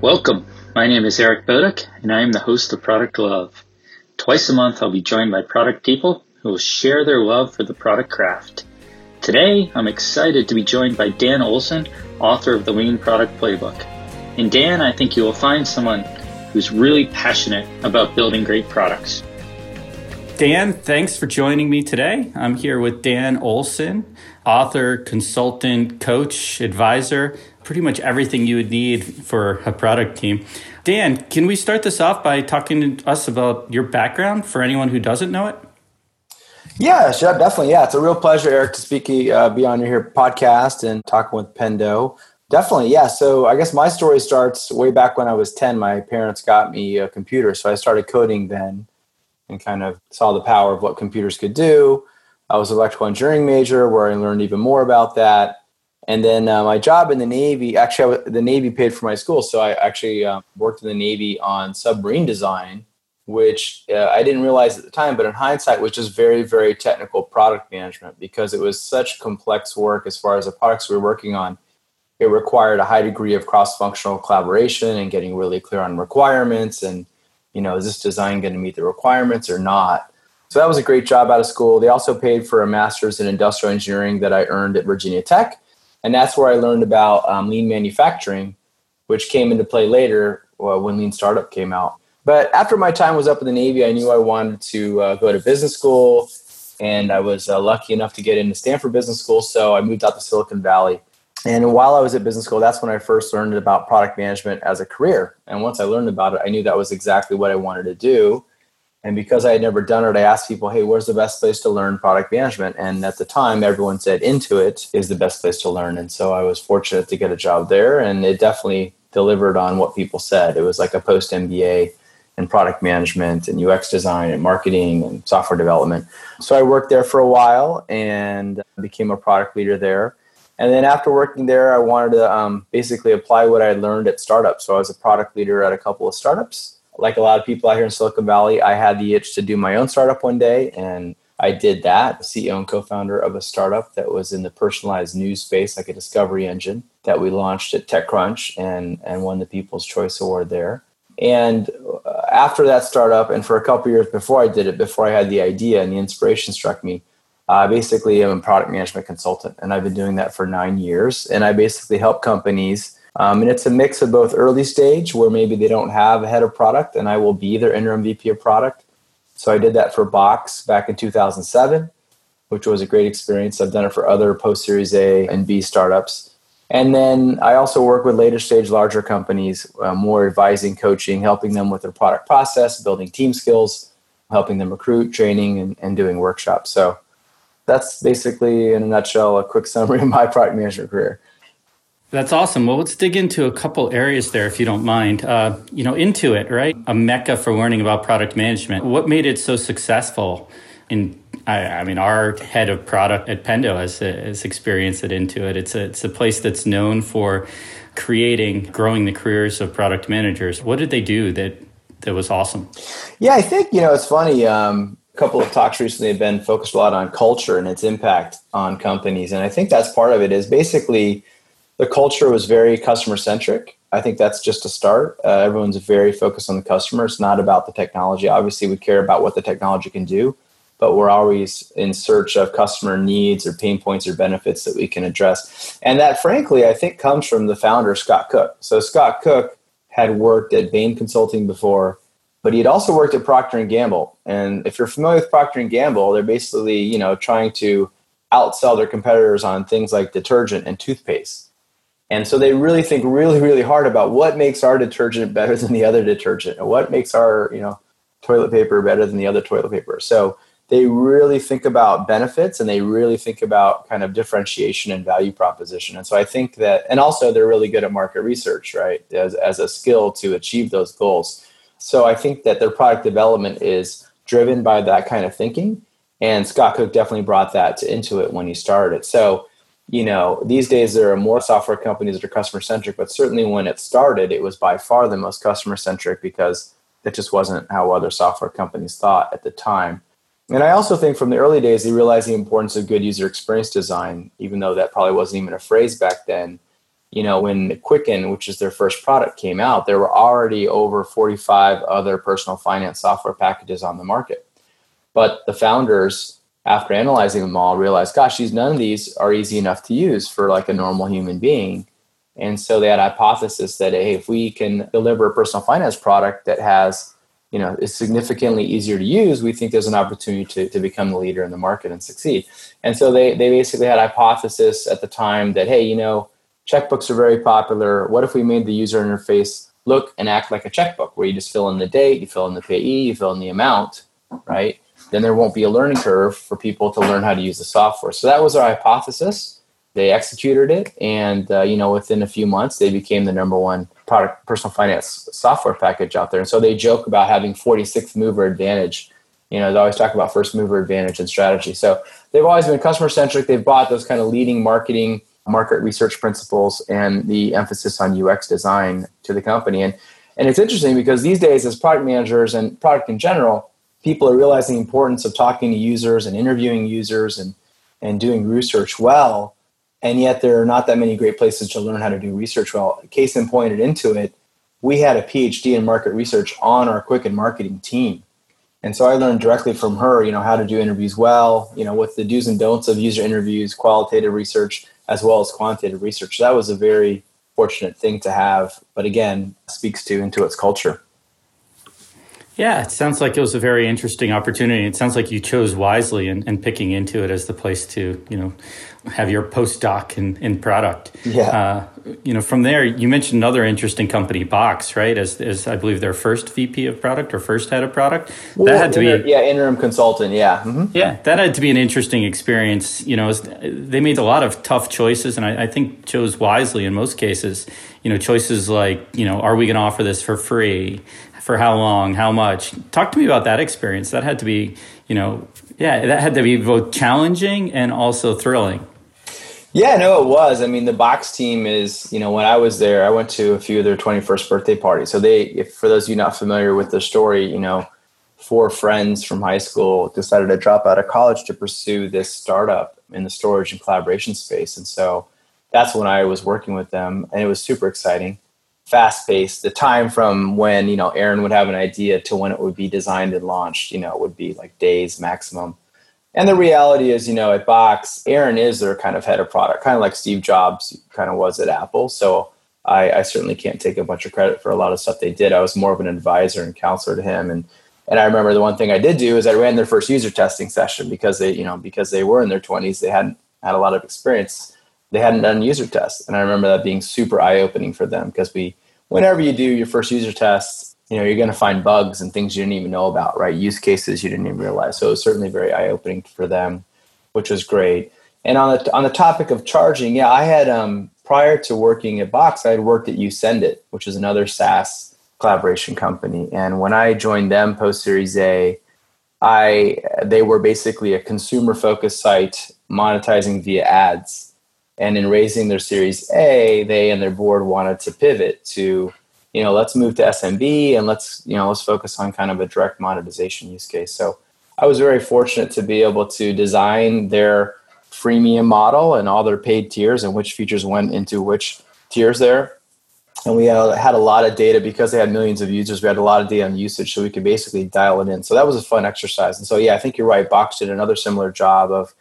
Welcome. My name is Eric Boduch, and I am the host of Product Love. Twice a month, I'll be joined by product people who will share their love for the product craft. Today, I'm excited to be joined by Dan Olsen, author of the Lean Product Playbook. In Dan, I think you will find someone who's really passionate about building great products. Dan, thanks for joining me today. I'm here with Dan Olsen, author, consultant, coach, advisor, pretty much everything you would need for a product team. Dan, can we start this off by talking to us about your background for anyone who doesn't know it? Yeah, definitely. Yeah, it's a real pleasure, Eric, to be on your podcast and talking with Pendo. Definitely, yeah. So I guess my story starts way back when I was 10. My parents got me a computer, so I started coding then and kind of saw the power of what computers could do. I was an electrical engineering major where I learned even more about that. And then my job in the Navy, the Navy paid for my school. So I actually worked in the Navy on submarine design, which I didn't realize at the time, but in hindsight, was just very, very technical product management because it was such complex work as far as the products we were working on. It required a high degree of cross-functional collaboration and getting really clear on requirements and, you know, is this design going to meet the requirements or not? So that was a great job out of school. They also paid for a master's in industrial engineering that I earned at Virginia Tech. And that's where I learned about lean manufacturing, which came into play later when Lean Startup came out. But after my time was up in the Navy, I knew I wanted to go to business school, and I was lucky enough to get into Stanford Business School, so I moved out to Silicon Valley. And while I was at business school, that's when I first learned about product management as a career. And once I learned about it, I knew that was exactly what I wanted to do. And because I had never done it, I asked people, hey, where's the best place to learn product management? And at the time, everyone said Intuit is the best place to learn. And so I was fortunate to get a job there. And it definitely delivered on what people said. It was like a post-MBA in product management and UX design and marketing and software development. So I worked there for a while and became a product leader there. And then after working there, I wanted to basically apply what I had learned at startups. So I was a product leader at a couple of startups. Like a lot of people out here in Silicon Valley, I had the itch to do my own startup one day, and I did that. CEO and co-founder of a startup that was in the personalized news space, like a discovery engine that we launched at TechCrunch and won the People's Choice Award there. And after that startup, and for a couple of years before I did it, before I had the idea and the inspiration struck me, I basically am a product management consultant, and I've been doing that for 9 years, and I basically help companies. And it's a mix of both early stage where maybe they don't have a head of product and I will be their interim VP of product. So I did that for Box back in 2007, which was a great experience. I've done it for other post-Series A and B startups. And then I also work with later stage larger companies, more advising, coaching, helping them with their product process, building team skills, helping them recruit, training, and doing workshops. So that's basically, in a nutshell, a quick summary of my product management career. That's awesome. Well, let's dig into a couple areas there, if you don't mind. Intuit, right? A mecca for learning about product management. What made it so successful? And I mean, our head of product at Pendo has experience at Intuit. It's a place that's known for growing the careers of product managers. What did they do that was awesome? Yeah, I think, it's funny. A couple of talks recently have been focused a lot on culture and its impact on companies. And I think that's part of it is basically the culture was very customer-centric. I think that's just a start. Everyone's very focused on the customer. It's not about the technology. Obviously, we care about what the technology can do, but we're always in search of customer needs or pain points or benefits that we can address. And that, frankly, I think comes from the founder, Scott Cook. So Scott Cook had worked at Bain Consulting before, but he had also worked at Procter & Gamble. And if you're familiar with Procter & Gamble, they're basically, trying to outsell their competitors on things like detergent and toothpaste. And so they really think really, really hard about what makes our detergent better than the other detergent and what makes our, toilet paper better than the other toilet paper. So they really think about benefits and they really think about kind of differentiation and value proposition. And so I think that, and also they're really good at market research, right, as a skill to achieve those goals. So I think that their product development is driven by that kind of thinking. And Scott Cook definitely brought that to Intuit when he started. So these days there are more software companies that are customer-centric, but certainly when it started, it was by far the most customer-centric because that just wasn't how other software companies thought at the time. And I also think from the early days, they realized the importance of good user experience design, even though that probably wasn't even a phrase back then. you know, when Quicken, which is their first product, came out, there were already over 45 other personal finance software packages on the market. But the founders, after analyzing them all, realized, gosh, these, none of these are easy enough to use for like a normal human being. And so they had a hypothesis that, hey, if we can deliver a personal finance product that has, you know, is significantly easier to use, we think there's an opportunity to become the leader in the market and succeed. And so they basically had a hypothesis at the time that, hey, you know, checkbooks are very popular. What if we made the user interface look and act like a checkbook, where you just fill in the date, you fill in the payee, you fill in the amount, right? Then there won't be a learning curve for people to learn how to use the software. So that was our hypothesis. They executed it, and you know, within a few months, they became the number one product personal finance software package out there. And so they joke about having 46th mover advantage. You know, they always talk about first mover advantage and strategy. So they've always been customer centric. They've bought those kind of leading marketing, market research principles, and the emphasis on UX design to the company. And it's interesting because these days, as product managers and product in general, people are realizing the importance of talking to users and interviewing users and doing research well. And yet there are not that many great places to learn how to do research well. Case in point at Intuit, we had a PhD in market research on our Quicken marketing team. And so I learned directly from her, you know, how to do interviews well, you know, what the do's and don'ts of user interviews, qualitative research, as well as quantitative research. That was a very fortunate thing to have, but again, speaks to Intuit's culture. Yeah, it sounds like it was a very interesting opportunity. It sounds like you chose wisely in picking Intuit as the place to, you know, have your postdoc in product. Yeah. You know, from there, you mentioned another interesting company, Box, right? As I believe their first VP of product or first head of product. Well, that had to be interim consultant. Yeah. Mm-hmm. Yeah, that had to be an interesting experience. You know, they made a lot of tough choices, and I think chose wisely in most cases. You know, choices like, you know, are we going to offer this for free? For how long, how much? Talk to me about that experience. That had to be, you know, yeah, that had to be both challenging and also thrilling. Yeah, no, it was. I mean, the Box team is, you know, when I was there, I went to a few of their 21st birthday parties. So they, if, for those of you not familiar with the story, you know, four friends from high school decided to drop out of college to pursue this startup in the storage and collaboration space. And so that's when I was working with them, and it was super exciting. Fast-paced. The time from when, you know, Aaron would have an idea to when it would be designed and launched, you know, it would be like days maximum. And the reality is, you know, at Box, Aaron is their kind of head of product, kind of like Steve Jobs kind of was at Apple. So I certainly can't take a bunch of credit for a lot of stuff they did. I was more of an advisor and counselor to him. And I remember the one thing I did do is I ran their first user testing session because they were in their 20s, they hadn't had a lot of experience. They hadn't done user tests. And I remember that being super eye-opening for them because whenever you do your first user tests, you know, you're going to find bugs and things you didn't even know about, right? Use cases you didn't even realize. So it was certainly very eye-opening for them, which was great. And on the topic of charging, yeah, I had, prior to working at Box, I had worked at YouSendIt, which is another SaaS collaboration company. And when I joined them post-Series A, they were basically a consumer-focused site monetizing via ads. And in raising their Series A, they and their board wanted to pivot to, you know, let's move to SMB and let's focus on kind of a direct monetization use case. So I was very fortunate to be able to design their freemium model and all their paid tiers and which features went into which tiers there. And we had a lot of data because they had millions of users. We had a lot of data on usage, so we could basically dial it in. So that was a fun exercise. And so, yeah, I think you're right. Box did another similar job of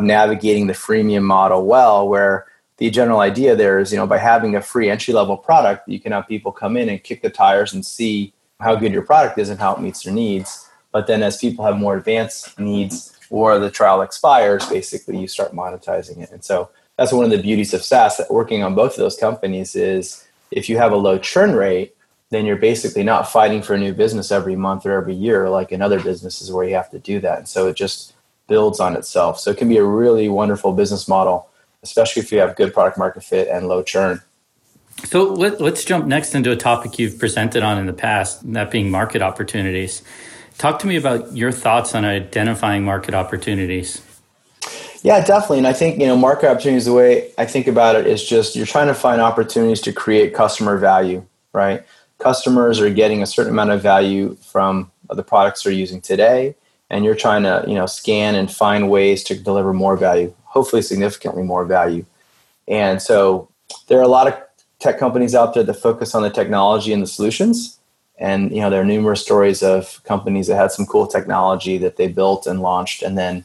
navigating the freemium model well, where the general idea there is, you know, by having a free entry-level product, you can have people come in and kick the tires and see how good your product is and how it meets their needs. But then as people have more advanced needs or the trial expires, basically you start monetizing it. And so that's one of the beauties of SaaS, that working on both of those companies is if you have a low churn rate, then you're basically not fighting for a new business every month or every year like in other businesses where you have to do that. And so it just builds on itself. So it can be a really wonderful business model, especially if you have good product market fit and low churn. So let's jump next into a topic you've presented on in the past, and that being market opportunities. Talk to me about your thoughts on identifying market opportunities. Yeah, definitely. And I think, you know, market opportunities, the way I think about it is just you're trying to find opportunities to create customer value, right? Customers are getting a certain amount of value from the products they're using today. And you're trying to, you know, scan and find ways to deliver more value, hopefully significantly more value. And so there are a lot of tech companies out there that focus on the technology and the solutions. And, you know, there are numerous stories of companies that had some cool technology that they built and launched, and then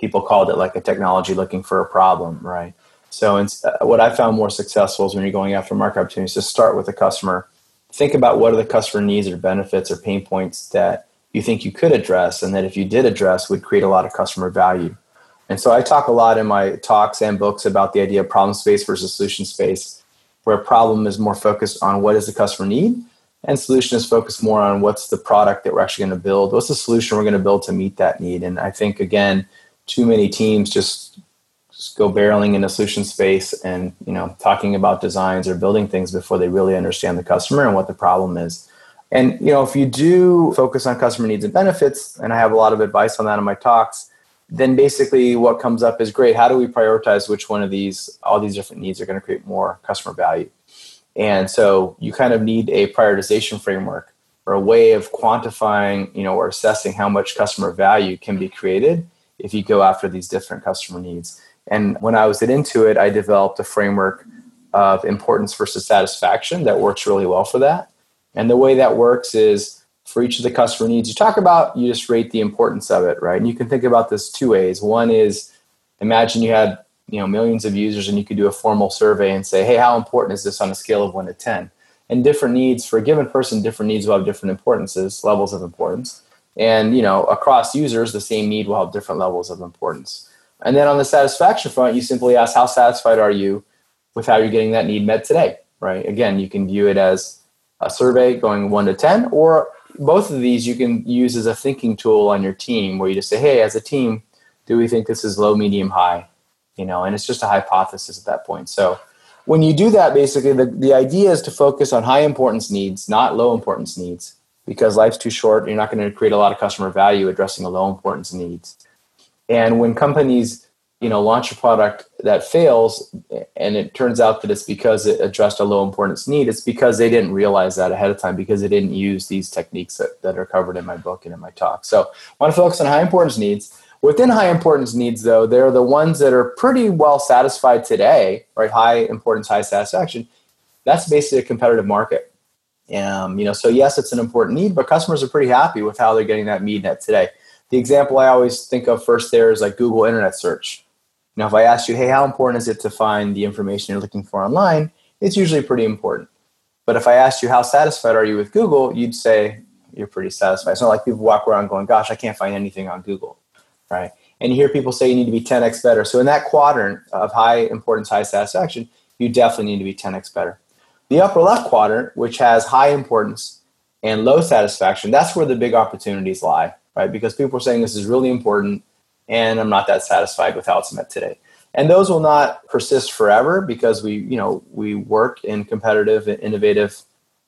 people called it like a technology looking for a problem, right? So it's, what I found more successful is when you're going after market opportunities, just start with the customer. Think about what are the customer needs or benefits or pain points that you think you could address, and that if you did address would create a lot of customer value. And so I talk a lot in my talks and books about the idea of problem space versus solution space, where problem is more focused on what does the customer need, and solution is focused more on what's the product that we're actually going to build, what's the solution we're going to build to meet that need. And I think, again, too many teams just go barreling into solution space and, you know, talking about designs or building things before they really understand the customer and what the problem is. And, you know, if you do focus on customer needs and benefits, and I have a lot of advice on that in my talks, then basically what comes up is, great, how do we prioritize which one of these, all these different needs are going to create more customer value? And so you kind of need a prioritization framework or a way of quantifying, you know, or assessing how much customer value can be created if you go after these different customer needs. And when I was at Intuit, I developed a framework of importance versus satisfaction that works really well for that. And the way that works is, for each of the customer needs you talk about, you just rate the importance of it, right? And you can think about this two ways. One is, imagine you had, you know, millions of users, and you could do a formal survey and say, hey, how important is this on a scale of 1 to 10? And different needs, for a given person, different needs will have different importances, levels of importance. And, you know, across users, the same need will have different levels of importance. And then on the satisfaction front, you simply ask, how satisfied are you with how you're getting that need met today, right? Again, you can view it as a survey going 1 to 10, or both of these you can use as a thinking tool on your team, where you just say, hey, as a team, do we think this is low, medium, high? You know, and it's just a hypothesis at that point. So when you do that, basically, the idea is to focus on high importance needs, not low importance needs, because life's too short. You're not going to create a lot of customer value addressing the low importance needs. And when companies, you know, launch a product that fails, and it turns out that it's because it addressed a low importance need, it's because they didn't realize that ahead of time, because they didn't use these techniques that are covered in my book and in my talk. So I want to focus on high importance needs. Within high importance needs, though, they're the ones that are pretty well satisfied today, right? High importance, high satisfaction. That's basically a competitive market. You know, so yes, it's an important need, but customers are pretty happy with how they're getting that need met today. The example I always think of first there is like Google internet search. Now, if I ask you, hey, how important is it to find the information you're looking for online? It's usually pretty important. But if I asked you, how satisfied are you with Google? You'd say you're pretty satisfied. It's not like people walk around going, gosh, I can't find anything on Google, right? And you hear people say you need to be 10x better. So in that quadrant of high importance, high satisfaction, you definitely need to be 10x better. The upper left quadrant, which has high importance and low satisfaction, that's where the big opportunities lie, right? Because people are saying this is really important and I'm not that satisfied with how it's met today. And those will not persist forever, because we work in competitive and innovative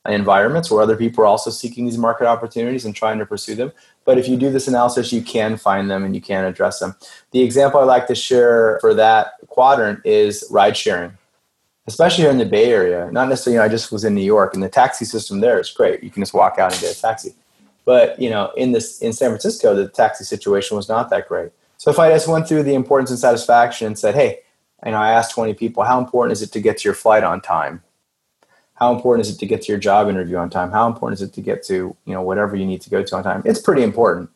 environments where other people are also seeking these market opportunities and trying to pursue them. But if you do this analysis, you can find them and you can address them. The example I like to share for that quadrant is ride sharing, especially here in the Bay Area. Not necessarily, I just was in New York, and the taxi system there is great. You can just walk out and get a taxi. But, you know, in San Francisco, the taxi situation was not that great. So if I just went through the importance and satisfaction and said, hey, you know, I asked 20 people, how important is it to get to your flight on time? How important is it to get to your job interview on time? How important is it to get to, you know, whatever you need to go to on time? It's pretty important.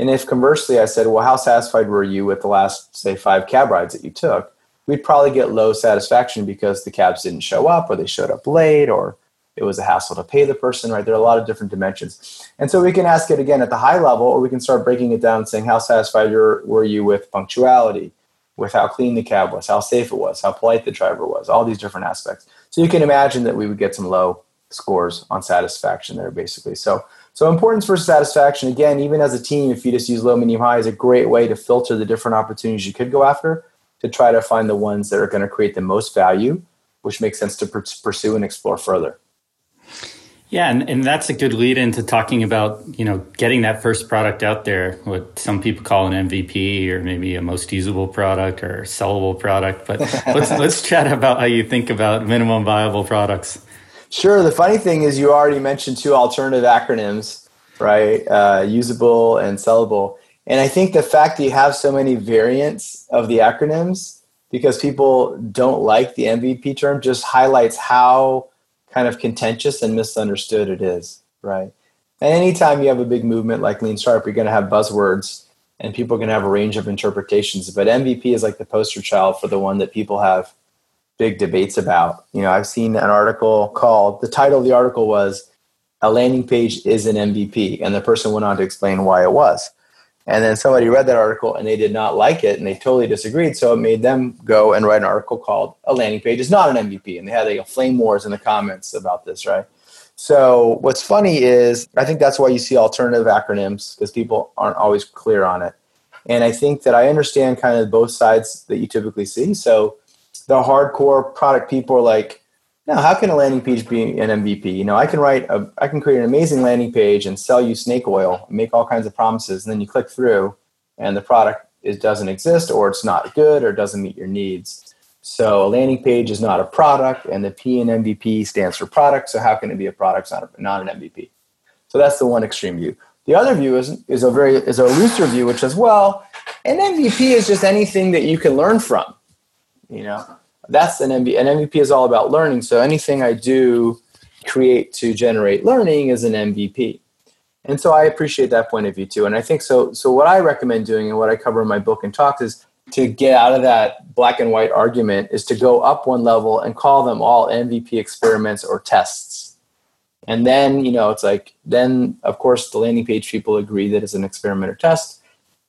And if conversely I said, well, how satisfied were you with the last, say, 5 cab rides that you took? We'd probably get low satisfaction because the cabs didn't show up, or they showed up late, or it was a hassle to pay the person, right? There are a lot of different dimensions. And so we can ask it again at the high level, or we can start breaking it down and saying, how satisfied were you with punctuality, with how clean the cab was, how safe it was, how polite the driver was, all these different aspects. So you can imagine that we would get some low scores on satisfaction there, basically. So importance versus satisfaction, again, even as a team, if you just use low, medium, high, is a great way to filter the different opportunities you could go after to try to find the ones that are going to create the most value, which makes sense to pursue and explore further. Yeah, and that's a good lead into talking about, you know, getting that first product out there, what some people call an MVP, or maybe a most usable product or sellable product. But let's chat about how you think about minimum viable products. Sure. The funny thing is, you already mentioned two alternative acronyms, right? Usable and sellable. And I think the fact that you have so many variants of the acronyms because people don't like the MVP term, just highlights how kind of contentious and misunderstood it is, right? And anytime you have a big movement like Lean Startup, you're going to have buzzwords and people are going to have a range of interpretations. But MVP is like the poster child for the one that people have big debates about. You know, I've seen an article called, the title of the article was, "A Landing Page is an MVP." And the person went on to explain why it was. And then somebody read that article and they did not like it and they totally disagreed. So it made them go and write an article called "A Landing Page is Not an MVP." And they had like a flame wars in the comments about this, right? So what's funny is I think that's why you see alternative acronyms, because people aren't always clear on it. And I think that I understand kind of both sides that you typically see. So the hardcore product people are like, no, how can a landing page be an MVP? You know, I can create an amazing landing page and sell you snake oil, make all kinds of promises, and then you click through and the product doesn't exist, or it's not good, or doesn't meet your needs. So a landing page is not a product, and the P in MVP stands for product. So how can it be a product, not an MVP? So that's the one extreme view. The other view is a looser view, which is, well, an MVP is just anything that you can learn from, you know. That's an MVP. An MVP is all about learning. So anything I do create to generate learning is an MVP. And so I appreciate that point of view too. And I think so what I recommend doing and what I cover in my book and talks is to get out of that black and white argument, is to go up one level and call them all MVP experiments or tests. And then, you know, it's like, then of course the landing page people agree that it's an experiment or test.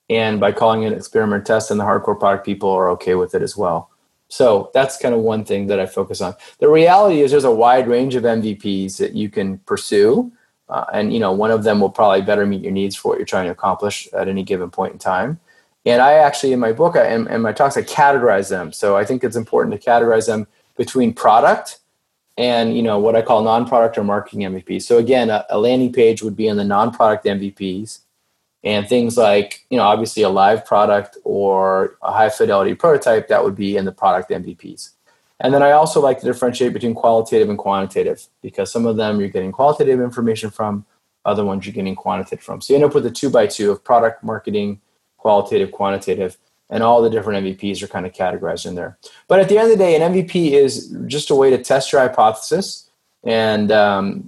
And by calling it an experiment or test, and the hardcore product people are okay with it as well. So that's kind of one thing that I focus on. The reality is there's a wide range of MVPs that you can pursue. And, you know, one of them will probably better meet your needs for what you're trying to accomplish at any given point in time. And I actually, in my book and my talks, I categorize them. So I think it's important to categorize them between product and, you know, what I call non-product or marketing MVPs. So again, a landing page would be in the non-product MVPs. And things like, you know, obviously a live product or a high fidelity prototype, that would be in the product MVPs. And then I also like to differentiate between qualitative and quantitative, because some of them you're getting qualitative information from, other ones you're getting quantitative from. So you end up with a 2x2 of product, marketing, qualitative, quantitative, and all the different MVPs are kind of categorized in there. But at the end of the day, an MVP is just a way to test your hypothesis. And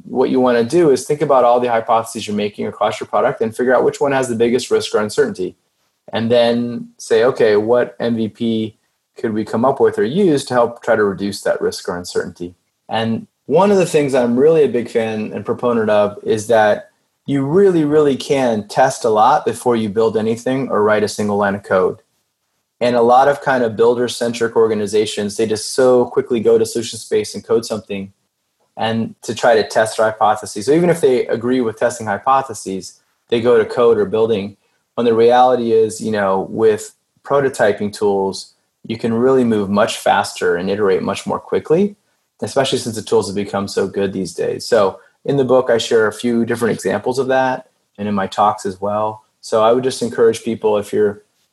what you want to do is think about all the hypotheses you're making across your product and figure out which one has the biggest risk or uncertainty. And then say, okay, what MVP could we come up with or use to help try to reduce that risk or uncertainty? And one of the things I'm really a big fan and proponent of is that you really, really can test a lot before you build anything or write a single line of code. And a lot of kind of builder-centric organizations, they just so quickly go to solution space and code something, and to try to test their hypotheses. So even if they agree with testing hypotheses, they go to code or building. When the reality is, you know, with prototyping tools, you can really move much faster and iterate much more quickly, especially since the tools have become so good these days. So in the book, I share a few different examples of that, and in my talks as well. So I would just encourage people,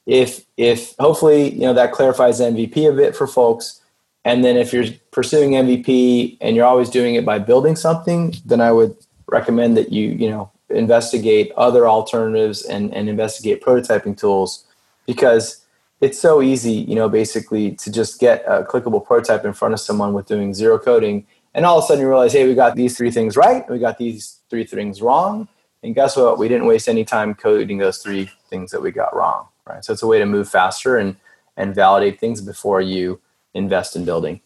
if hopefully, you know, that clarifies MVP a bit for folks. And then if you're pursuing MVP and you're always doing it by building something, then I would recommend that you investigate other alternatives and investigate prototyping tools, because it's so easy, you know, basically to just get a clickable prototype in front of someone with doing zero coding. And all of a sudden you realize, hey, we got these three things right, and we got these three things wrong. And guess what? We didn't waste any time coding those three things that we got wrong, right? So it's a way to move faster and validate things before you invest in building.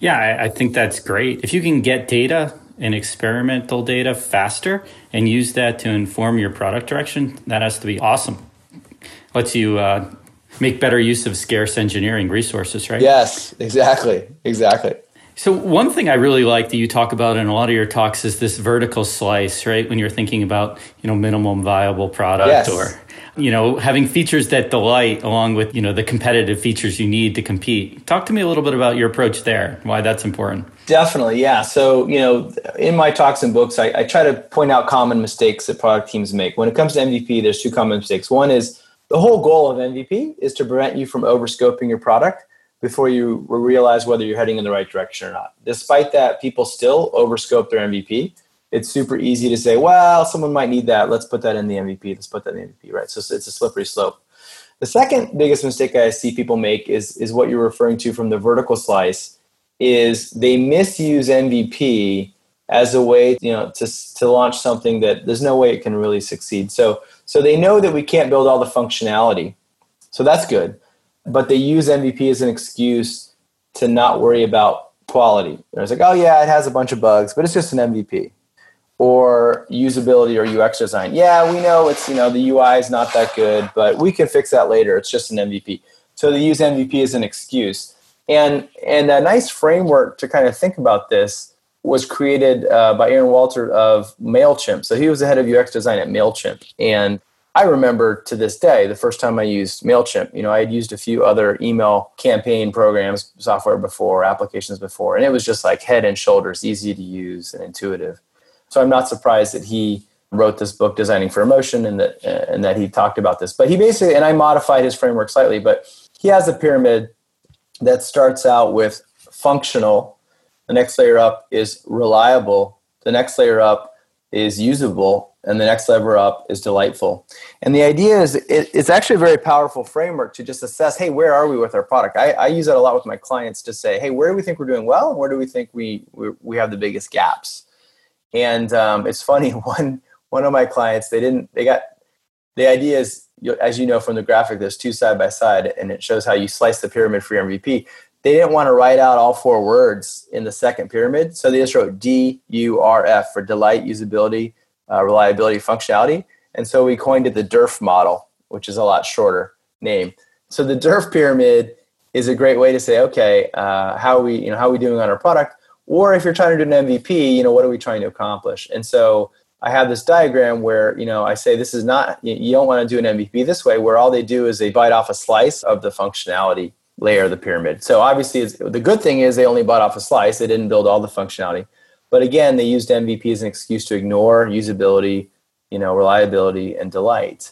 Yeah, I think that's great. If you can get data and experimental data faster and use that to inform your product direction, that has to be awesome. Lets you make better use of scarce engineering resources, right? Yes, exactly. So one thing I really like that you talk about in a lot of your talks is this vertical slice, right? When you're thinking about, you know, minimum viable product, yes, or, you know, having features that delight along with, you know, the competitive features you need to compete. Talk to me a little bit about your approach there, why that's important. Definitely, yeah. So, you know, in my talks and books, I try to point out common mistakes that product teams make. When it comes to MVP, there's two common mistakes. One is the whole goal of MVP is to prevent you from overscoping your product before you realize whether you're heading in the right direction or not. Despite that, people still overscope their MVP. It's super easy to say, well, someone might need that. Let's put that in the MVP. Right? So it's a slippery slope. The second biggest mistake I see people make is what you're referring to from the vertical slice, is they misuse MVP as a way, you know, to launch something that there's no way it can really succeed. So they know that we can't build all the functionality. So that's good. But they use MVP as an excuse to not worry about quality. It's like, oh yeah, it has a bunch of bugs, but it's just an MVP. Or usability or UX design. Yeah, we know it's, you know, the UI is not that good, but we can fix that later. It's just an MVP. So they use MVP as an excuse. And a nice framework to kind of think about this was created by Aaron Walter of MailChimp. So he was the head of UX design at MailChimp. And I remember to this day, the first time I used MailChimp, you know, I had used a few other email campaign programs, software before, applications before, and it was just like head and shoulders, easy to use and intuitive. So I'm not surprised that he wrote this book, Designing for Emotion, and that he talked about this. But he basically, and I modified his framework slightly, but he has a pyramid that starts out with functional. The next layer up is reliable. The next layer up is usable. And the next layer up is delightful. And the idea is it's actually a very powerful framework to just assess, hey, where are we with our product? I use that a lot with my clients to say, hey, where do we think we're doing well? Where do we think we have the biggest gaps? And it's funny, one of my clients, they got the idea is, as you know from the graphic, there's two side by side, and it shows how you slice the pyramid for your MVP. They didn't want to write out all four words in the second pyramid, so they just wrote DURF for delight, usability, reliability, functionality. And so we coined it the DURF model, which is a lot shorter name. So the DURF pyramid is a great way to say, okay, how are we doing on our product? Or if you're trying to do an MVP, you know, what are we trying to accomplish? And so I have this diagram where, you know, I say this is not, you don't want to do an MVP this way, where all they do is they bite off a slice of the functionality layer of the pyramid. So obviously the good thing is they only bought off a slice. They didn't build all the functionality. But again, they used MVP as an excuse to ignore usability, you know, reliability, and delight.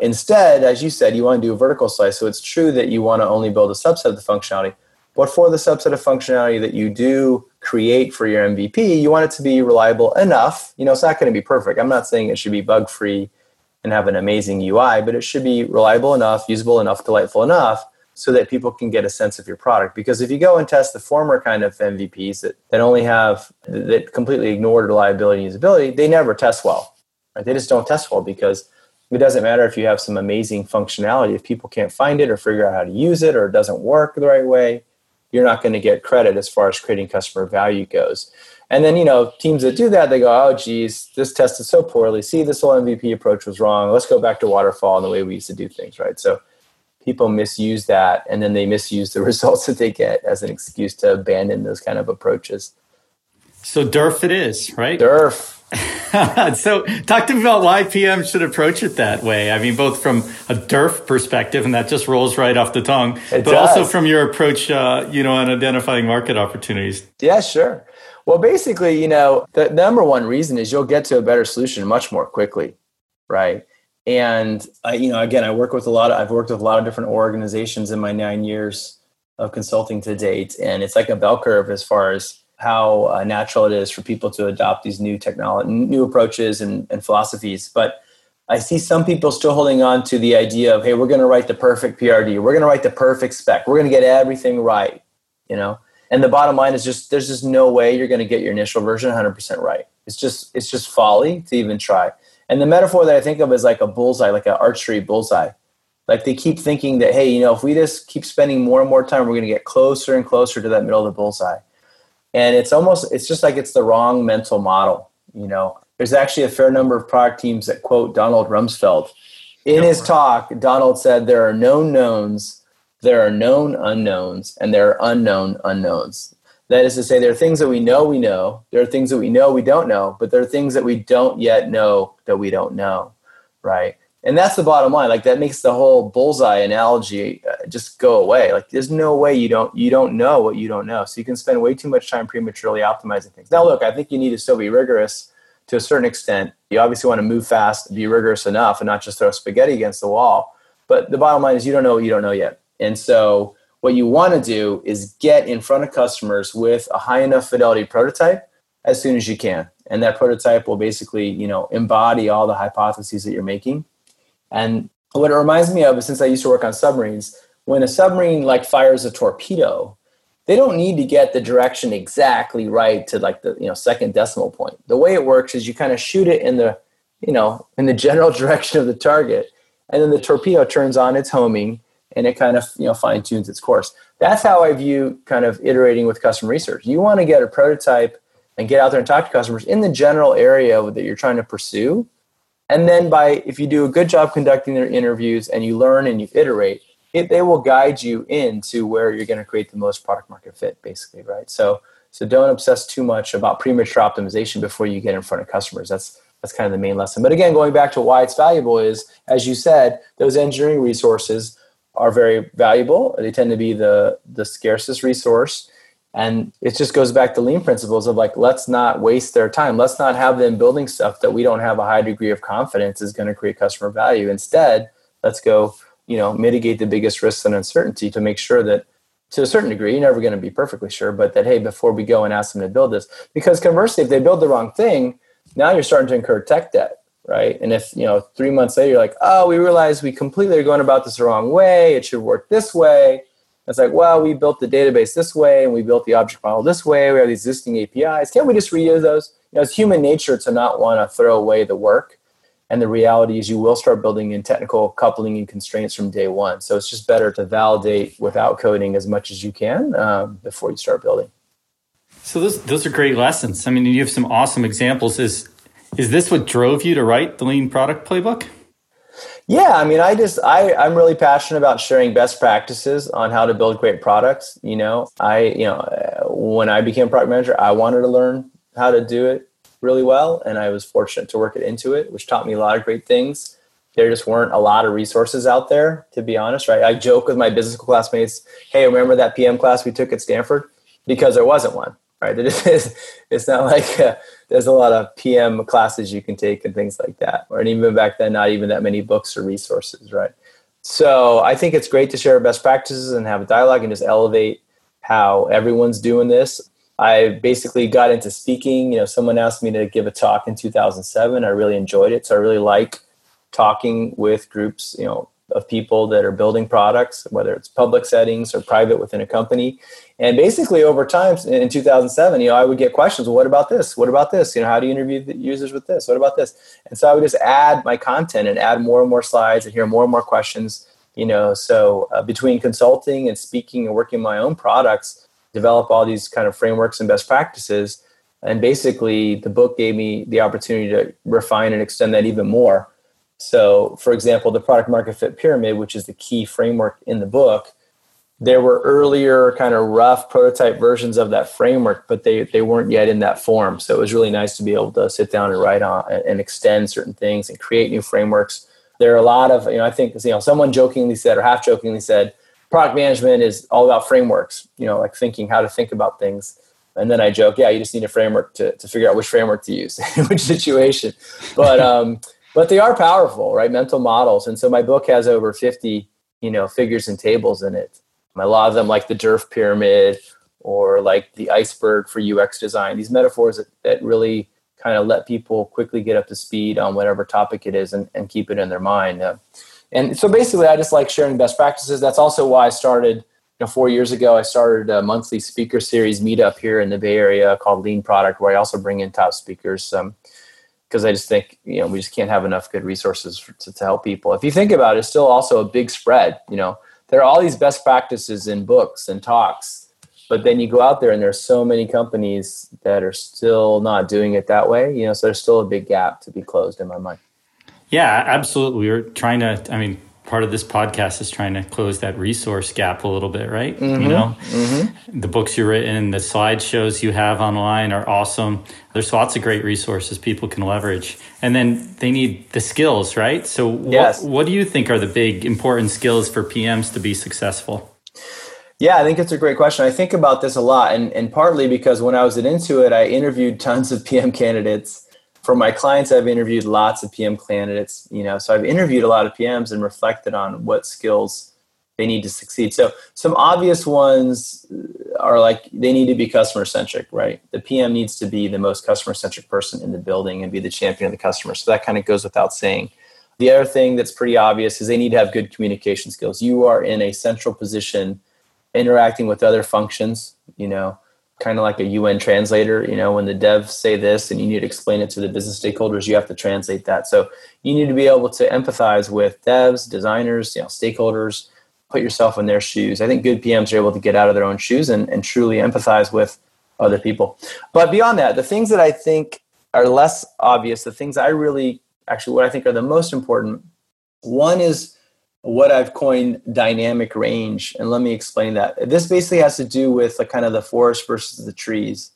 Instead, as you said, you want to do a vertical slice. So it's true that you want to only build a subset of the functionality. But for the subset of functionality that you do create for your MVP, you want it to be reliable enough. You know, it's not going to be perfect. I'm not saying it should be bug-free and have an amazing UI, but it should be reliable enough, usable enough, delightful enough, so that people can get a sense of your product. Because if you go and test the former kind of MVPs that completely ignored reliability and usability, they never test well. Right? They just don't test well, because it doesn't matter if you have some amazing functionality. If people can't find it or figure out how to use it, or it doesn't work the right way, you're not going to get credit as far as creating customer value goes. And then, you know, teams that do that, they go, oh, geez, this tested so poorly. See, this whole MVP approach was wrong. Let's go back to waterfall and the way we used to do things, right? So people misuse that, and then they misuse the results that they get as an excuse to abandon those kind of approaches. So DURF it is, right? DURF. So talk to me about why PM should approach it that way. I mean, both from a DURF perspective, and that just rolls right off the tongue, but also from your approach, on identifying market opportunities. Yeah, sure. Well, basically, you know, the number one reason is you'll get to a better solution much more quickly, right? And I've worked with a lot of different organizations in my 9 years of consulting to date, and it's like a bell curve as far as how natural it is for people to adopt these new technology, new approaches and philosophies. But I see some people still holding on to the idea of, hey, we're going to write the perfect PRD, we're going to write the perfect spec, we're going to get everything right, you know. And the bottom line is just there's just no way you're going to get your initial version 100% right. It's just folly to even try. And the metaphor that I think of is like a bullseye, like an archery bullseye. Like they keep thinking that, hey, you know, if we just keep spending more and more time, we're going to get closer and closer to that middle of the bullseye. And it's just like it's the wrong mental model. You know, there's actually a fair number of product teams that quote Donald Rumsfeld. In his talk, Donald said, there are known knowns, there are known unknowns, and there are unknown unknowns. That is to say, there are things that we know, there are things that we know we don't know, but there are things that we don't yet know that we don't know, right? And that's the bottom line. Like that makes the whole bullseye analogy just go away. Like there's no way you don't know what you don't know. So you can spend way too much time prematurely optimizing things. Now, look, I think you need to still be rigorous to a certain extent. You obviously want to move fast, be rigorous enough, and not just throw spaghetti against the wall. But the bottom line is you don't know what you don't know yet. And so what you want to do is get in front of customers with a high enough fidelity prototype as soon as you can. And that prototype will basically, you know, embody all the hypotheses that you're making. And What it reminds me of is, since I used to work on submarines, when a submarine like fires a torpedo, they don't need to get the direction exactly right to like the second decimal point. The way it works is you kind of shoot it in the in the general direction of the target, and then the torpedo turns on its homing and it kind of fine tunes its course. That's how I view kind of iterating with customer research. You want to get a prototype and get out there and talk to customers in the general area that you're trying to pursue. And then if you do a good job conducting their interviews and you learn and you iterate, they will guide you into where you're going to create the most product market fit, basically, right? So don't obsess too much about premature optimization before you get in front of customers. That's kind of the main lesson. But again, going back to why it's valuable is, as you said, those engineering resources are very valuable. They tend to be the scarcest resource. And it just goes back to lean principles of like, let's not waste their time. Let's not have them building stuff that we don't have a high degree of confidence is going to create customer value. Instead, let's go, mitigate the biggest risks and uncertainty to make sure that, to a certain degree, you're never going to be perfectly sure, but that, hey, before we go and ask them to build this, because conversely, if they build the wrong thing, now you're starting to incur tech debt, right? And if, 3 months later, you're like, oh, we realize we completely are going about this the wrong way. It should work this way. It's like, well, we built the database this way and we built the object model this way. We have these existing APIs. Can't we just reuse those? It's human nature to not want to throw away the work. And the reality is you will start building in technical coupling and constraints from day one. So it's just better to validate without coding as much as you can before you start building. So those are great lessons. I mean, you have some awesome examples. Is this what drove you to write the Lean Product Playbook? Yeah, I mean, I'm really passionate about sharing best practices on how to build great products. When I became product manager, I wanted to learn how to do it really well. And I was fortunate to work at Intuit, which taught me a lot of great things. There just weren't a lot of resources out there, to be honest, right? I joke with my business school classmates, hey, remember that PM class we took at Stanford? Because there wasn't one, right? It's not like there's a lot of PM classes you can take and things like that. Or even back then, not even that many books or resources, right? So I think it's great to share best practices and have a dialogue and just elevate how everyone's doing this. I basically got into speaking. Someone asked me to give a talk in 2007. I really enjoyed it. So I really like talking with groups, of people that are building products, whether it's public settings or private within a company. And basically over time in 2007, I would get questions. Well, what about this? What about this? How do you interview the users with this? What about this? And so I would just add my content and add more and more slides and hear more and more questions, So between consulting and speaking and working my own products, develop all these kind of frameworks and best practices. And basically the book gave me the opportunity to refine and extend that even more. So, for example, the product market fit pyramid, which is the key framework in the book, there were earlier kind of rough prototype versions of that framework, but they weren't yet in that form. So it was really nice to be able to sit down and write on and extend certain things and create new frameworks. There are a lot of, I think, someone jokingly said or half jokingly said, product management is all about frameworks, like thinking how to think about things. And then I joke, yeah, you just need a framework to figure out which framework to use in which situation. But, but they are powerful, right? Mental models. And so my book has over 50, figures and tables in it. A lot of them like the DURF pyramid or like the iceberg for UX design. These metaphors that really kind of let people quickly get up to speed on whatever topic it is and keep it in their mind. And so basically, I just like sharing best practices. That's also why I started, 4 years ago, I started a monthly speaker series meetup here in the Bay Area called Lean Product, where I also bring in top speakers. Because I just think, we just can't have enough good resources to help people. If you think about it, it's still also a big spread. There are all these best practices in books and talks, but then you go out there and there's so many companies that are still not doing it that way. So there's still a big gap to be closed in my mind. Yeah, absolutely. We're trying to, part of this podcast is trying to close that resource gap a little bit, right? Mm-hmm. The books you've written, the slideshows you have online are awesome. There's lots of great resources people can leverage. And then they need the skills, right? So what do you think are the big important skills for PMs to be successful? Yeah, I think it's a great question. I think about this a lot, and partly because when I was at Intuit, I interviewed tons of PM candidates. For my clients, I've interviewed lots of PM candidates, so I've interviewed a lot of PMs and reflected on what skills they need to succeed. So some obvious ones are like they need to be customer-centric, right? The PM needs to be the most customer-centric person in the building and be the champion of the customer. So that kind of goes without saying. The other thing that's pretty obvious is they need to have good communication skills. You are in a central position interacting with other functions, you know, kind of like a UN translator. You know, when the devs say this and you need to explain it to the business stakeholders, you have to translate that. So you need to be able to empathize with devs, designers, you know, stakeholders, put yourself in their shoes. I think good PMs are able to get out of their own shoes and truly empathize with other people. But beyond that, the things that I think are less obvious, the things I really, actually what I think are the most important, one is what I've coined dynamic range. And let me explain that. This basically has to do with the kind of the forest versus the trees.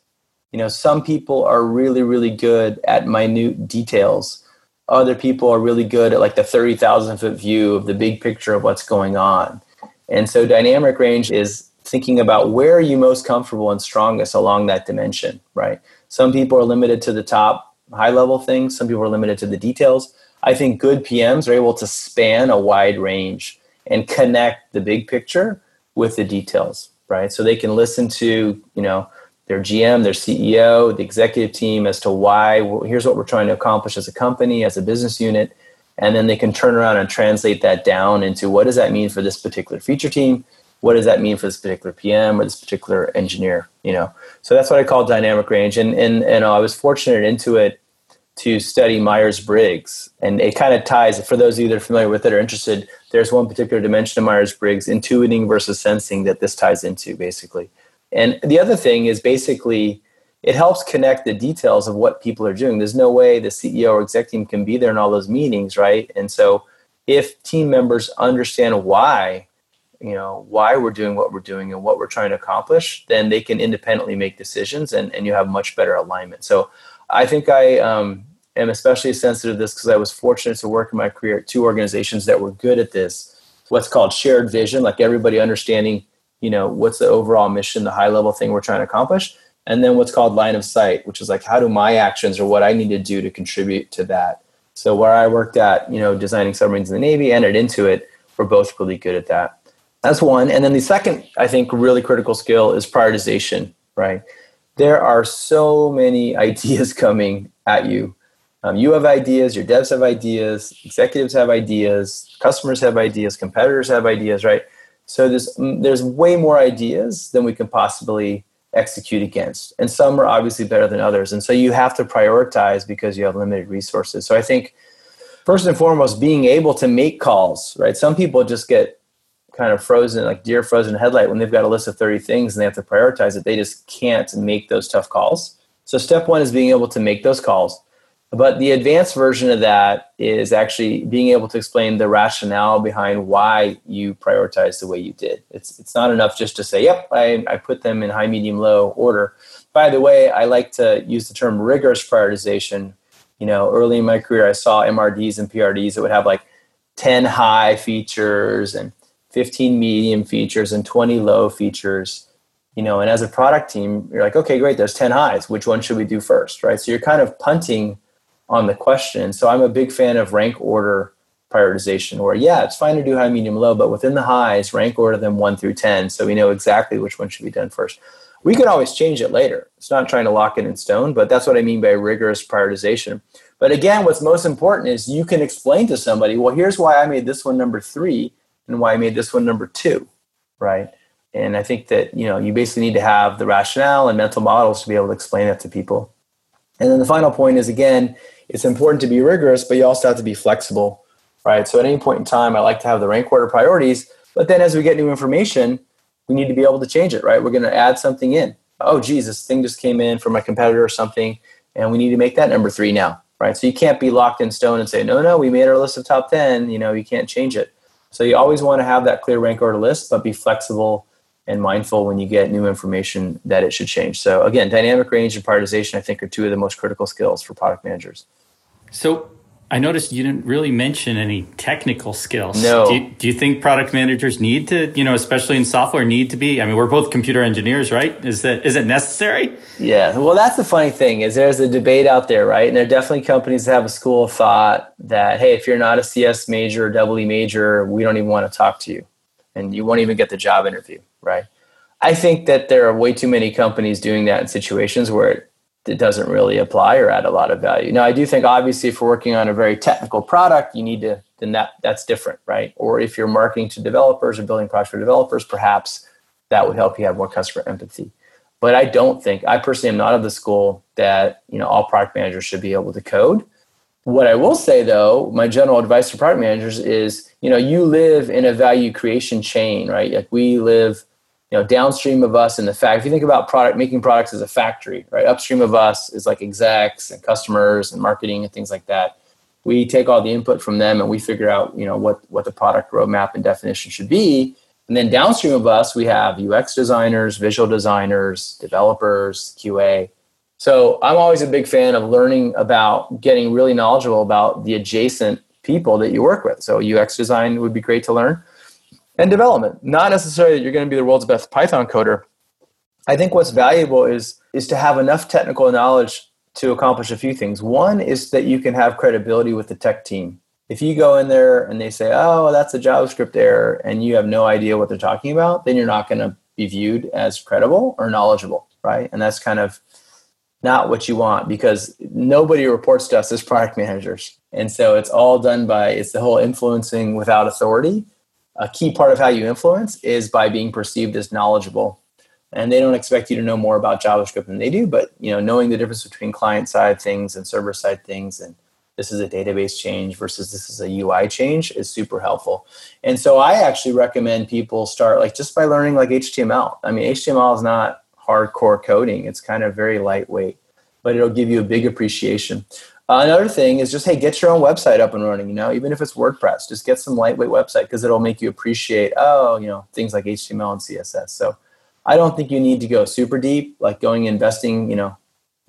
You know, some people are really, really good at minute details. Other people are really good at like the 30,000 foot view of the big picture of what's going on. And so dynamic range is thinking about where are you most comfortable and strongest along that dimension, right? Some people are limited to the top high level things. Some people are limited to the details. I think good PMs are able to span a wide range and connect the big picture with the details, right? So they can listen to, you know, their GM, their CEO, the executive team as to why, well, here's what we're trying to accomplish as a company, as a business unit. And then they can turn around and translate that down into what does that mean for this particular feature team? What does that mean for this particular PM or this particular engineer? You know, so that's what I call dynamic range. And I was fortunate at Intuit to study Myers-Briggs, and it kind of ties, for those of you that are familiar with it or interested, there's one particular dimension of Myers-Briggs, intuiting versus sensing, that this ties into basically. And the other thing is basically it helps connect the details of what people are doing. There's no way the CEO or exec team can be there in all those meetings, right? And so if team members understand why, you know, why we're doing what we're doing and what we're trying to accomplish, then they can independently make decisions and you have much better alignment. So I think I am especially sensitive to this because I was fortunate to work in my career at two organizations that were good at this, what's called shared vision, like everybody understanding, you know, what's the overall mission, the high level thing we're trying to accomplish, and then what's called line of sight, which is like, how do my actions or what I need to do to contribute to that? So where I worked at, you know, Designing Submarines in the Navy and at Intuit, we're both really good at that. That's one. And then the second, I think, really critical skill is prioritization, right? There are so many ideas coming at you. You have ideas, your devs have ideas, executives have ideas, customers have ideas, competitors have ideas, right? So there's way more ideas than we can possibly execute against. And some are obviously better than others. And so you have to prioritize because you have limited resources. So I think first and foremost, being able to make calls, right? Some people just get kind of frozen, like deer frozen headlight, when they've got a list of 30 things and they have to prioritize it. They just can't make those tough calls. So step one is being able to make those calls. But the advanced version of that is actually being able to explain the rationale behind why you prioritize the way you did. It's not enough just to say, yep, I put them in high, medium, low order. By the way, I like to use the term rigorous prioritization. You know, early in my career, I saw MRDs and PRDs that would have like 10 high features and 15 medium features and 20 low features. You know, and as a product team, you're like, okay, great, there's 10 highs. Which one should we do first, right? So you're kind of punting on the question. So I'm a big fan of rank order prioritization, where yeah, it's fine to do high, medium, low, but within the highs, rank order them 1 through 10. So we know exactly which one should be done first. We can always change it later. It's not trying to lock it in stone, but that's what I mean by rigorous prioritization. But again, what's most important is you can explain to somebody, well, here's why I made this one number 3 and why I made this one number 2, right? And I think that, you know, you basically need to have the rationale and mental models to be able to explain that to people. And then the final point is, again, it's important to be rigorous, but you also have to be flexible, right? So at any point in time, I like to have the rank order priorities, but then as we get new information, we need to be able to change it, right? We're going to add something in. Oh, geez, this thing just came in from a competitor or something, and we need to make that number 3 now, right? So you can't be locked in stone and say, no, we made our list of top 10, you know, you can't change it. So you always want to have that clear rank order list, but be flexible and mindful when you get new information that it should change. So again, dynamic range and prioritization, I think, are two of the most critical skills for product managers. So I noticed you didn't really mention any technical skills. No. Do you think product managers need to, you know, especially in software, need to be? I mean, we're both computer engineers, right? Is it necessary? Yeah. Well, that's the funny thing is there's a debate out there, right? And there are definitely companies that have a school of thought that, hey, if you're not a CS major or EE major, we don't even want to talk to you. And you won't even get the job interview, right? I think that there are way too many companies doing that in situations where it it doesn't really apply or add a lot of value. Now, I do think obviously if we're working on a very technical product, you need to, then that's different, right? Or if you're marketing to developers or building products for developers, perhaps that would help you have more customer empathy. But I don't think, I personally am not of the school that, you know, all product managers should be able to code. What I will say though, my general advice to product managers is, you know, you live in a value creation chain, right? Like we live, you know, downstream of us in the fact, if you think about product, making products as a factory, right? Upstream of us is like execs and customers and marketing and things like that. We take all the input from them and we figure out, you know, what the product roadmap and definition should be. And then downstream of us, we have UX designers, visual designers, developers, QA. So I'm always a big fan of learning about getting really knowledgeable about the adjacent people that you work with. So UX design would be great to learn. And development, not necessarily that you're going to be the world's best Python coder. I think what's valuable is to have enough technical knowledge to accomplish a few things. One is that you can have credibility with the tech team. If you go in there and they say, oh, that's a JavaScript error, and you have no idea what they're talking about, then you're not going to be viewed as credible or knowledgeable, right? And that's kind of not what you want, because nobody reports to us as product managers. And so it's all done by, it's the whole influencing without authority. A key part of how you influence is by being perceived as knowledgeable. And they don't expect you to know more about JavaScript than they do, but you know, knowing the difference between client-side things and server-side things, and this is a database change versus this is a UI change, is super helpful. And so I actually recommend people start like just by learning like HTML. I mean, HTML is not hardcore coding. It's kind of very lightweight, but it'll give you a big appreciation. Another thing is just, hey, get your own website up and running, you know, even if it's WordPress, just get some lightweight website because it'll make you appreciate, oh, you know, things like HTML and CSS. So I don't think you need to go super deep, like going investing, you know,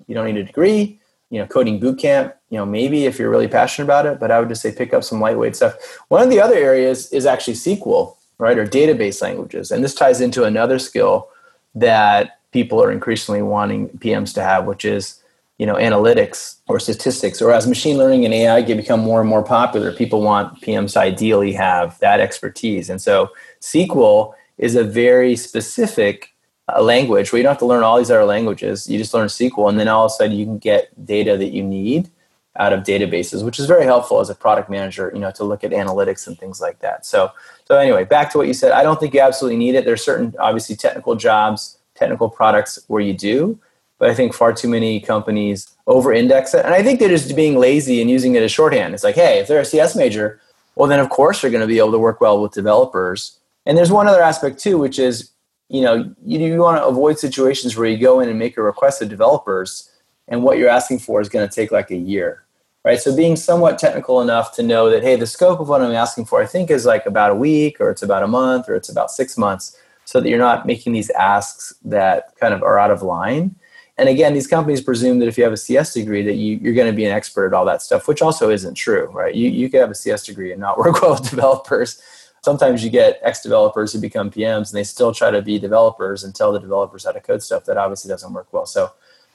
you don't need a degree, you know, coding bootcamp, you know, maybe if you're really passionate about it, but I would just say pick up some lightweight stuff. One of the other areas is actually SQL, right, or database languages. And this ties into another skill that people are increasingly wanting PMs to have, which is, you know, analytics or statistics, or as machine learning and AI become more and more popular, people want PMs to ideally have that expertise. And so SQL is a very specific language where you don't have to learn all these other languages. You just learn SQL, and then all of a sudden you can get data that you need out of databases, which is very helpful as a product manager, you know, to look at analytics and things like that. So anyway, back to what you said. I don't think you absolutely need it. There's certain, obviously, technical jobs, technical products where you do, but I think far too many companies over-index it. And I think they're just being lazy and using it as shorthand. It's like, hey, if they're a CS major, well, then of course they're going to be able to work well with developers. And there's one other aspect too, which is, you know, you want to avoid situations where you go in and make a request to developers and what you're asking for is going to take like a year, right? So being somewhat technical enough to know that, hey, the scope of what I'm asking for, I think is like about a week or it's about a month or it's about 6 months, so that you're not making these asks that kind of are out of line. And again, these companies presume that if you have a CS degree that you're going to be an expert at all that stuff, which also isn't true, right? You could have a CS degree and not work well with developers. Sometimes you get ex-developers who become PMs and they still try to be developers and tell the developers how to code stuff. That obviously doesn't work well. So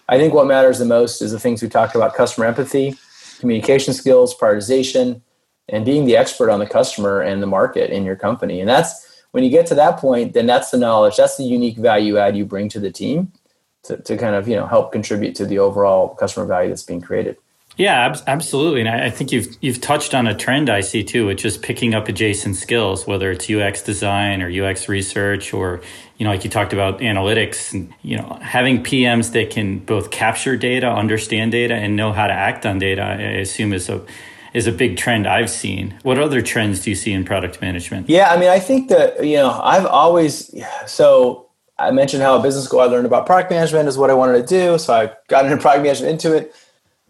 I think what matters the most is the things we talked about: customer empathy, communication skills, prioritization, and being the expert on the customer and the market in your company. And that's, when you get to that point, then that's the knowledge, that's the unique value add you bring to the team to kind of, you know, help contribute to the overall customer value that's being created. Yeah, absolutely. And I think you've touched on a trend I see too, which is picking up adjacent skills, whether it's UX design or UX research, or, you know, like you talked about analytics, and, you know, having PMs that can both capture data, understand data, and know how to act on data, I assume is a big trend I've seen. What other trends do you see in product management? Yeah, I mean, I think that, you know, I mentioned how at business school I learned about product management is what I wanted to do. So I got into product management, Intuit.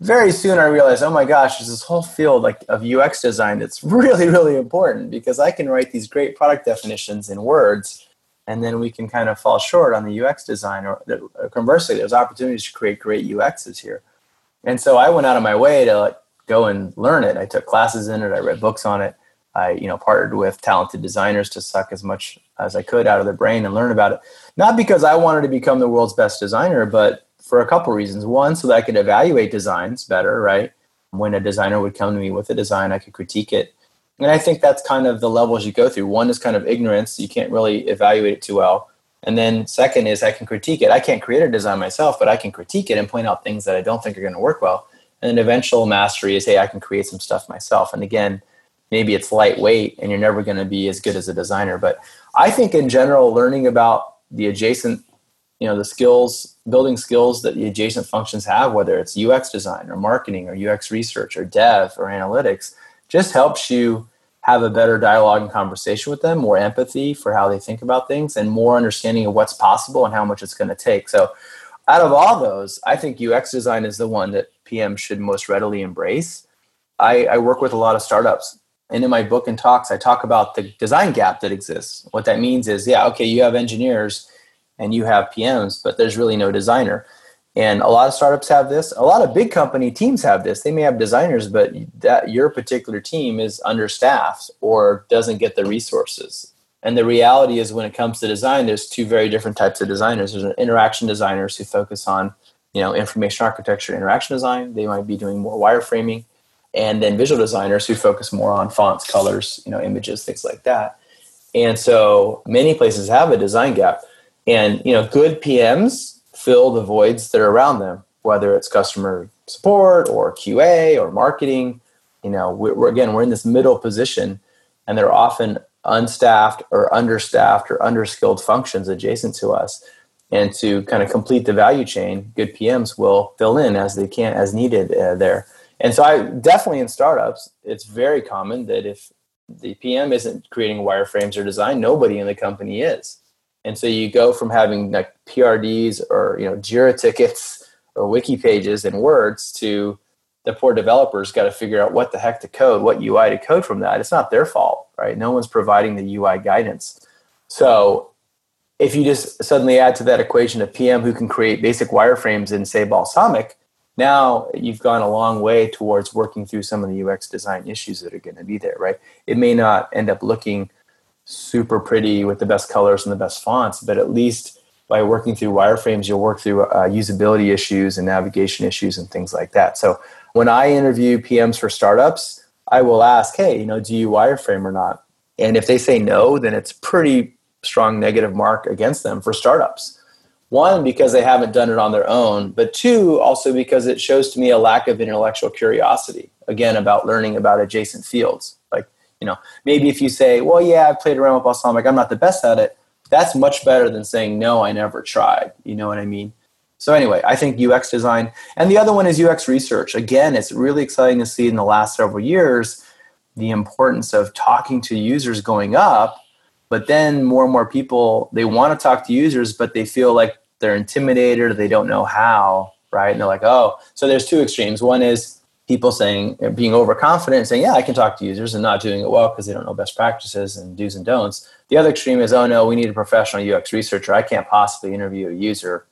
Very soon I realized, oh my gosh, there's this whole field like of UX design that's really, really important, because I can write these great product definitions in words, and then we can kind of fall short on the UX design. Or conversely, there's opportunities to create great UXs here. And so I went out of my way to like go and learn it. I took classes in it. I read books on it. I, you know, partnered with talented designers to suck as much as I could out of their brain and learn about it. Not because I wanted to become the world's best designer, but for a couple reasons. One, so that I could evaluate designs better, right? When a designer would come to me with a design, I could critique it. And I think that's kind of the levels you go through. One is kind of ignorance. You can't really evaluate it too well. And then second is I can critique it. I can't create or design myself, but I can critique it and point out things that I don't think are going to work well. And then eventual mastery is, hey, I can create some stuff myself. And again, maybe it's lightweight and you're never going to be as good as a designer. But I think in general, learning about the adjacent, you know, the skills, building skills that the adjacent functions have, whether it's UX design or marketing or UX research or dev or analytics, just helps you have a better dialogue and conversation with them, more empathy for how they think about things, and more understanding of what's possible and how much it's going to take. So out of all those, I think UX design is the one that PM should most readily embrace. I work with a lot of startups. And in my book and talks, I talk about the design gap that exists. What that means is, yeah, okay, you have engineers and you have PMs, but there's really no designer. And a lot of startups have this. A lot of big company teams have this. They may have designers, but that your particular team is understaffed or doesn't get the resources. And the reality is, when it comes to design, there's two very different types of designers. There's interaction designers who focus on, you know, information architecture, interaction design. They might be doing more wireframing. And then visual designers who focus more on fonts, colors, you know, images, things like that. And so many places have a design gap. And, you know, good PMs fill the voids that are around them, whether it's customer support or QA or marketing. You know, we're in this middle position, and they're often unstaffed or understaffed or underskilled functions adjacent to us. And to kind of complete the value chain, good PMs will fill in as they can, as needed there. And so I definitely, in startups, it's very common that if the PM isn't creating wireframes or design, nobody in the company is. And so you go from having like PRDs or, you know, Jira tickets or wiki pages and words to the poor developers got to figure out what the heck to code, what UI to code from that. It's not their fault, right? No one's providing the UI guidance. So if you just suddenly add to that equation a PM who can create basic wireframes in, say, Balsamiq, now you've gone a long way towards working through some of the UX design issues that are going to be there, right? It may not end up looking super pretty with the best colors and the best fonts, but at least by working through wireframes, you'll work through usability issues and navigation issues and things like that. So when I interview PMs for startups, I will ask, hey, you know, do you wireframe or not? And if they say no, then it's pretty strong negative mark against them for startups. One, because they haven't done it on their own, but two, also because it shows to me a lack of intellectual curiosity, again, about learning about adjacent fields. Like, you know, maybe if you say, well, yeah, I've played around with Balsamiq, I'm not the best at it. That's much better than saying, no, I never tried. You know what I mean? So anyway, I think UX design. And the other one is UX research. Again, it's really exciting to see in the last several years, the importance of talking to users going up. But then more and more people, they want to talk to users, but they feel like they're intimidated or they don't know how, right? And they're like, oh. So there's two extremes. One is people saying, being overconfident and saying, yeah, I can talk to users, and not doing it well because they don't know best practices and do's and don'ts. The other extreme is, oh, no, we need a professional UX researcher. I can't possibly interview a user.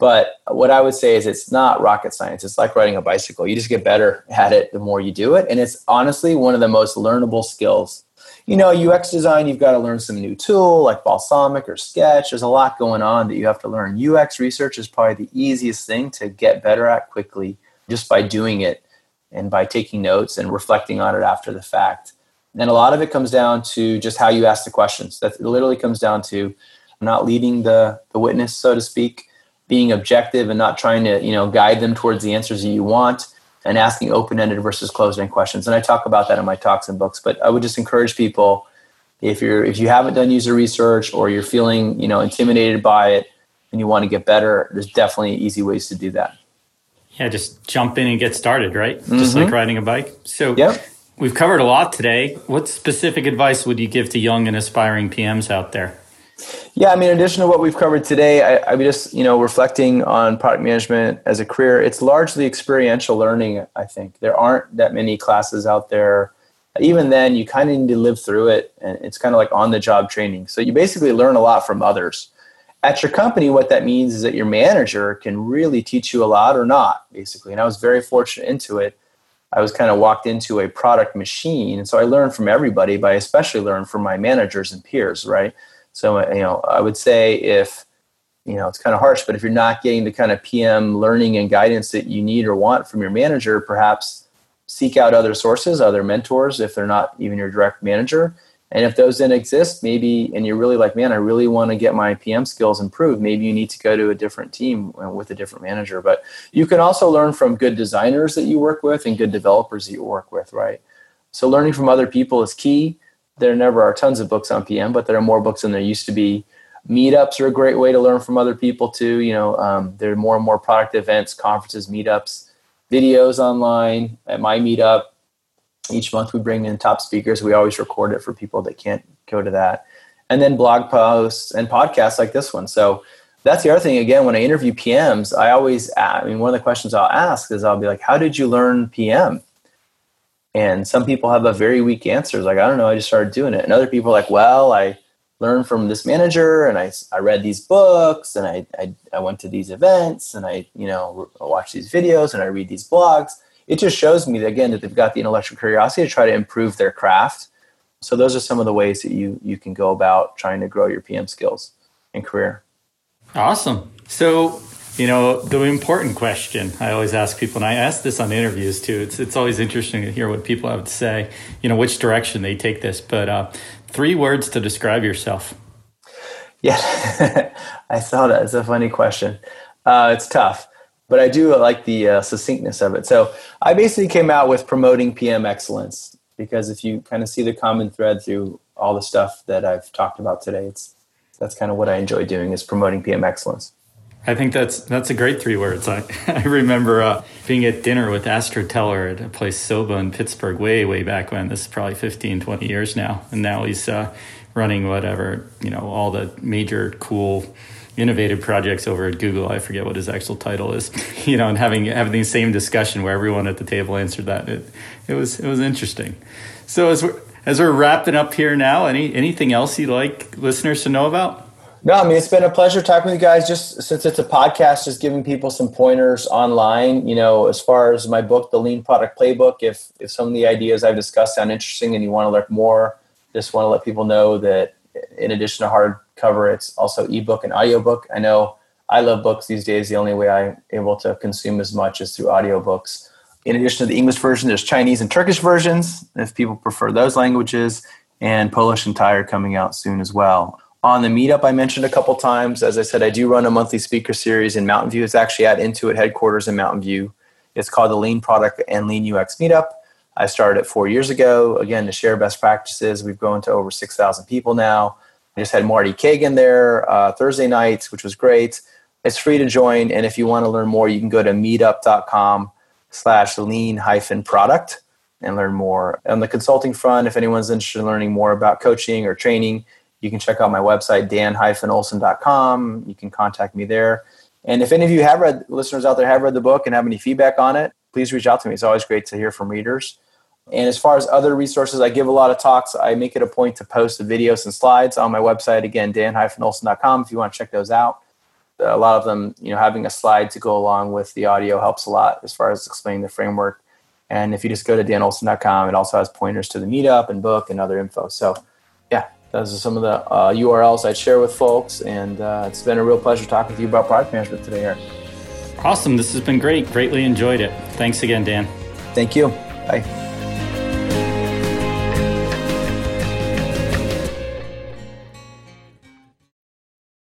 But what I would say is it's not rocket science. It's like riding a bicycle. You just get better at it the more you do it. And it's honestly one of the most learnable skills. You know, UX design, you've got to learn some new tool like Balsamiq or Sketch. There's a lot going on that you have to learn. UX research is probably the easiest thing to get better at quickly just by doing it and by taking notes and reflecting on it after the fact. And a lot of it comes down to just how you ask the questions. That literally comes down to not leading the witness, so to speak, being objective and not trying to, you know, guide them towards the answers that you want, and asking open-ended versus closed-end questions. And I talk about that in my talks and books, but I would just encourage people, if you haven't done user research or you're feeling, you know, intimidated by it and you want to get better, there's definitely easy ways to do that. Yeah, just jump in and get started, right? Mm-hmm. Just like riding a bike. So yep. We've covered a lot today. What specific advice would you give to young and aspiring PMs out there? Yeah, I mean, in addition to what we've covered today, I'm just, you know, reflecting on product management as a career. It's largely experiential learning, I think. There aren't that many classes out there. Even then, you kind of need to live through it, and it's kind of like on-the-job training. So you basically learn a lot from others. At your company, what that means is that your manager can really teach you a lot or not, basically. And I was very fortunate into it. I was kind of walked into a product machine, and so I learned from everybody, but I especially learned from my managers and peers, right? So, you know, I would say if, you know, it's kind of harsh, but if you're not getting the kind of PM learning and guidance that you need or want from your manager, perhaps seek out other sources, other mentors, if they're not even your direct manager, And if those didn't exist, maybe, and you're really like, man, I really want to get my PM skills improved, maybe you need to go to a different team with a different manager. But you can also learn from good designers that you work with and good developers that you work with, right? So learning from other people is key. There never are tons of books on PM, but there are more books than there used to be. Meetups are a great way to learn from other people too. You know, there are more and more product events, conferences, meetups, videos online. At my meetup, each month we bring in top speakers. We always record it for people that can't go to that. And then blog posts and podcasts like this one. So that's the other thing. Again, when I interview PMs, I always, one of the questions I'll ask is I'll be like, how did you learn PM? And some people have a very weak answer. It's like, I don't know, I just started doing it. And other people are like, well, I learned from this manager, and I read these books, and I went to these events, and I watch these videos, and I read these blogs. It just shows me, again, that they've got the intellectual curiosity to try to improve their craft. So those are some of the ways that you can go about trying to grow your PM skills and career. Awesome. So, the important question I always ask people, and I ask this on interviews too. It's always interesting to hear what people have to say, which direction they take this. But 3 words to describe yourself. Yeah, I saw that. It's a funny question. It's tough, but I do like the succinctness of it. So I basically came out with promoting PM excellence, because if you kind of see the common thread through all the stuff that I've talked about today, that's kind of what I enjoy doing, is promoting PM excellence. I think that's a great 3 words. I remember being at dinner with Astro Teller at a place, Soba, in Pittsburgh, way, way back when. This is probably 15, 20 years now. And now he's running whatever, all the major cool innovative projects over at Google. I forget what his actual title is, and having the same discussion where everyone at the table answered that. It was interesting. So as we're wrapping up here now, anything else you'd like listeners to know about? No, I mean, it's been a pleasure talking with you guys. Just since it's a podcast, just giving people some pointers online, as far as my book, The Lean Product Playbook. If some of the ideas I've discussed sound interesting and you want to learn more, just want to let people know that in addition to hardcover, it's also ebook and audiobook. I know I love books these days. The only way I'm able to consume as much is through audiobooks. In addition to the English version, there's Chinese and Turkish versions, if people prefer those languages, and Polish and Thai are coming out soon as well. On the meetup I mentioned a couple times, as I said, I do run a monthly speaker series in Mountain View. It's actually at Intuit headquarters in Mountain View. It's called the Lean Product and Lean UX Meetup. I started it 4 years ago, again, to share best practices. We've grown to over 6,000 people now. I just had Marty Kagan there Thursday nights, which was great. It's free to join, and if you want to learn more, you can go to meetup.com/lean-product and learn more. On the consulting front, if anyone's interested in learning more about coaching or training, you can check out my website, dan-olsen.com. You can contact me there. And if any of you listeners out there have read the book and have any feedback on it, please reach out to me. It's always great to hear from readers. And as far as other resources, I give a lot of talks. I make it a point to post the videos and slides on my website, again, dan-olsen.com, if you want to check those out. A lot of them, having a slide to go along with the audio helps a lot as far as explaining the framework. And if you just go to danolsen.com, it also has pointers to the meetup and book and other info. So, yeah. Those are some of the URLs I'd share with folks. And it's been a real pleasure talking to you about product management today, Eric. Awesome. This has been great. Greatly enjoyed it. Thanks again, Dan. Thank you. Bye.